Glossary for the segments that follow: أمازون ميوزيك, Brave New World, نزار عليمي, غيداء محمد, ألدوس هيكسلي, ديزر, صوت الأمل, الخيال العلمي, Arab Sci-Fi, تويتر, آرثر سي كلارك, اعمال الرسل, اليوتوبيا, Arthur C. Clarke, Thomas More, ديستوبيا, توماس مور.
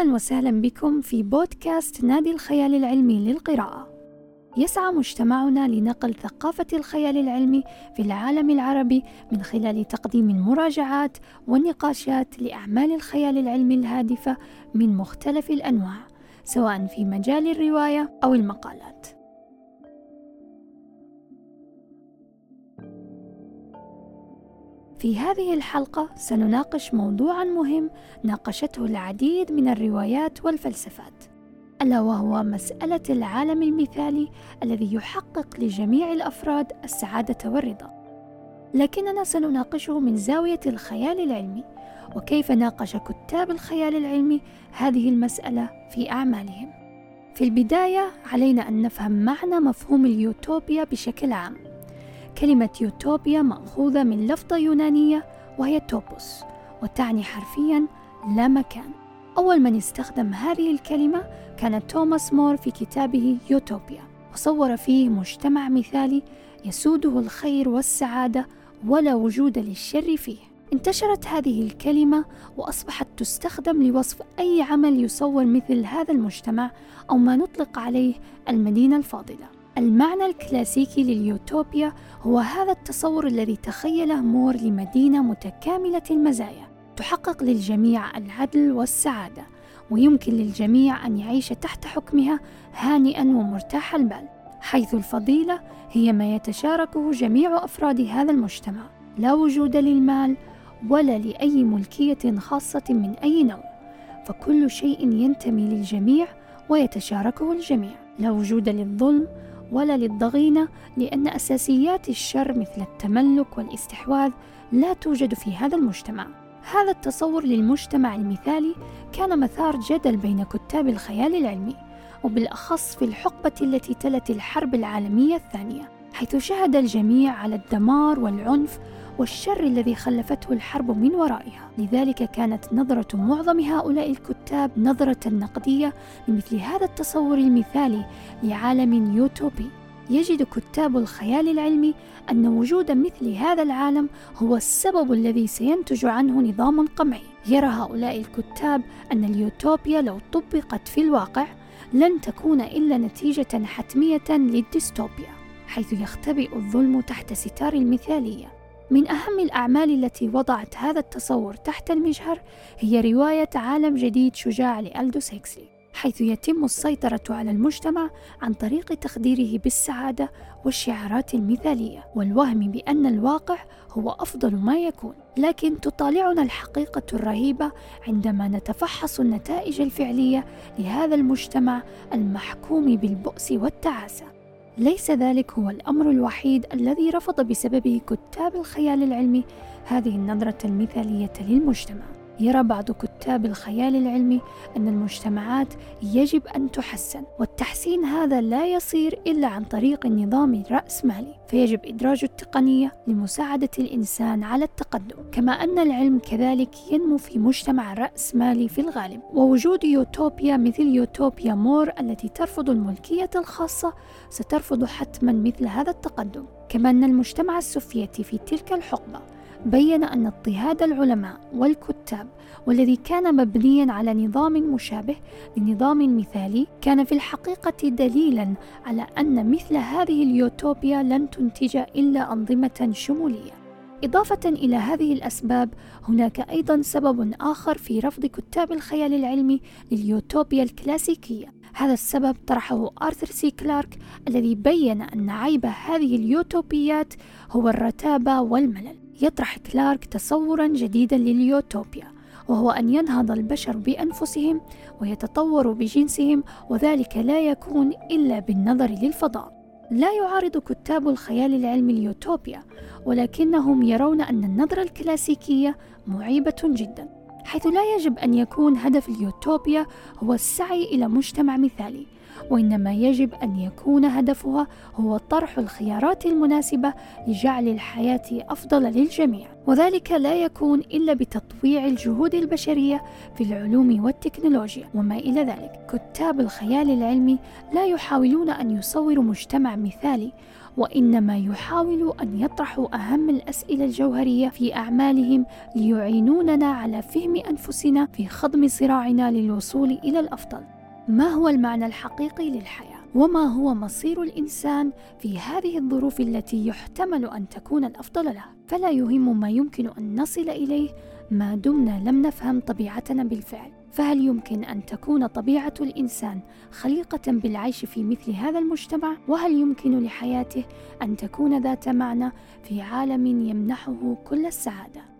أهلا وسهلا بكم في بودكاست نادي الخيال العلمي للقراءة. يسعى مجتمعنا لنقل ثقافة الخيال العلمي في العالم العربي من خلال تقديم المراجعات والنقاشات لأعمال الخيال العلمي الهادفة من مختلف الأنواع، سواء في مجال الرواية أو المقالات. في هذه الحلقة سنناقش موضوعا مهم ناقشته العديد من الروايات والفلسفات، ألا وهو مسألة العالم المثالي الذي يحقق لجميع الأفراد السعادة والرضا، لكننا سنناقشه من زاوية الخيال العلمي وكيف ناقش كتاب الخيال العلمي هذه المسألة في أعمالهم. في البداية علينا أن نفهم معنى مفهوم اليوتوبيا بشكل عام. كلمة يوتوبيا مأخوذة من لفظة يونانية وهي توبوس، وتعني حرفياً لا مكان. أول من استخدم هذه الكلمة كان توماس مور في كتابه يوتوبيا، وصور فيه مجتمع مثالي يسوده الخير والسعادة ولا وجود للشر فيه. انتشرت هذه الكلمة وأصبحت تستخدم لوصف أي عمل يصور مثل هذا المجتمع، أو ما نطلق عليه المدينة الفاضلة. المعنى الكلاسيكي لليوتوبيا هو هذا التصور الذي تخيله مور لمدينة متكاملة المزايا تحقق للجميع العدل والسعادة، ويمكن للجميع أن يعيش تحت حكمها هانئا ومرتاح البال، حيث الفضيلة هي ما يتشاركه جميع أفراد هذا المجتمع، لا وجود للمال ولا لأي ملكية خاصة من أي نوع، فكل شيء ينتمي للجميع ويتشاركه الجميع، لا وجود للظلم ولا للضغينة، لأن أساسيات الشر مثل التملك والاستحواذ لا توجد في هذا المجتمع. هذا التصور للمجتمع المثالي كان مثار جدل بين كتاب الخيال العلمي، وبالأخص في الحقبة التي تلت الحرب العالمية الثانية، حيث شهد الجميع على الدمار والعنف والشر الذي خلفته الحرب من ورائها. لذلك كانت نظرة معظم هؤلاء الكتاب نظرة نقدية لمثل هذا التصور المثالي لعالم يوتوبي. يجد كتاب الخيال العلمي أن وجود مثل هذا العالم هو السبب الذي سينتج عنه نظام قمعي. يرى هؤلاء الكتاب أن اليوتوبيا لو طبقت في الواقع لن تكون إلا نتيجة حتمية للديستوبيا، حيث يختبئ الظلم تحت ستار المثالية. من أهم الأعمال التي وضعت هذا التصور تحت المجهر هي رواية عالم جديد شجاع لألدوس هيكسلي، حيث يتم السيطرة على المجتمع عن طريق تخديره بالسعادة والشعارات المثالية، والوهم بأن الواقع هو أفضل ما يكون. لكن تطالعنا الحقيقة الرهيبة عندما نتفحص النتائج الفعلية لهذا المجتمع المحكوم بالبؤس والتعاسة. ليس ذلك هو الأمر الوحيد الذي رفض بسببه كتاب الخيال العلمي هذه النظرة المثالية للمجتمع. يرى بعض كتاب الخيال العلمي أن المجتمعات يجب أن تحسن، والتحسين هذا لا يصير إلا عن طريق النظام الرأسمالي، فيجب إدراج التقنية لمساعدة الإنسان على التقدم، كما أن العلم كذلك ينمو في مجتمع رأسمالي في الغالب. ووجود يوتوبيا مثل يوتوبيا مور التي ترفض الملكية الخاصة سترفض حتما مثل هذا التقدم. كما أن المجتمع السوفيتي في تلك الحقبة بين أن اضطهاد العلماء والكتاب، والذي كان مبنياً على نظام مشابه لنظام مثالي، كان في الحقيقة دليلاً على أن مثل هذه اليوتوبيا لن تنتج إلا أنظمة شمولية. إضافة إلى هذه الأسباب، هناك أيضاً سبب آخر في رفض كتاب الخيال العلمي لليوتوبيا الكلاسيكية. هذا السبب طرحه آرثر سي كلارك، الذي بيّن أن عيب هذه اليوتوبيات هو الرتابة والملل. يطرح كلارك تصوراً جديداً لليوتوبيا، وهو أن ينهض البشر بأنفسهم ويتطوروا بجنسهم، وذلك لا يكون إلا بالنظر للفضاء. لا يعارض كتاب الخيال العلمي اليوتوبيا، ولكنهم يرون أن النظرة الكلاسيكية معيبة جداً، حيث لا يجب أن يكون هدف اليوتوبيا هو السعي إلى مجتمع مثالي، وإنما يجب أن يكون هدفها هو طرح الخيارات المناسبة لجعل الحياة أفضل للجميع، وذلك لا يكون إلا بتطويع الجهود البشرية في العلوم والتكنولوجيا وما إلى ذلك. كتاب الخيال العلمي لا يحاولون أن يصوروا مجتمع مثالي، وإنما يحاول أن يطرحوا أهم الأسئلة الجوهرية في أعمالهم ليعينوننا على فهم أنفسنا في خضم صراعنا للوصول إلى الأفضل. ما هو المعنى الحقيقي للحياة؟ وما هو مصير الإنسان في هذه الظروف التي يحتمل أن تكون الأفضل له؟ فلا يهم ما يمكن أن نصل إليه ما دمنا لم نفهم طبيعتنا بالفعل. فهل يمكن أن تكون طبيعة الإنسان خليقة بالعيش في مثل هذا المجتمع؟ وهل يمكن لحياته أن تكون ذات معنى في عالم يمنحه كل السعادة؟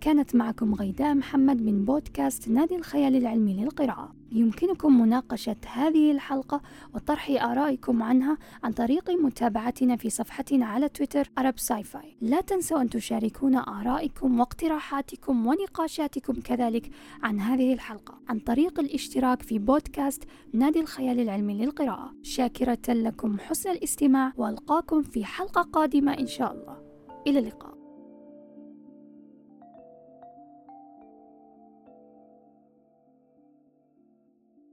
كانت معكم غيداء محمد من بودكاست نادي الخيال العلمي للقراءة. يمكنكم مناقشة هذه الحلقة وطرح آرائكم عنها عن طريق متابعتنا في صفحتنا على تويتر Arab Sci-Fi. لا تنسوا أن تشاركونا آرائكم واقتراحاتكم ونقاشاتكم كذلك عن هذه الحلقة عن طريق الاشتراك في بودكاست نادي الخيال العلمي للقراءة. شاكرة لكم حسن الاستماع، وألقاكم في حلقة قادمة إن شاء الله. إلى اللقاء.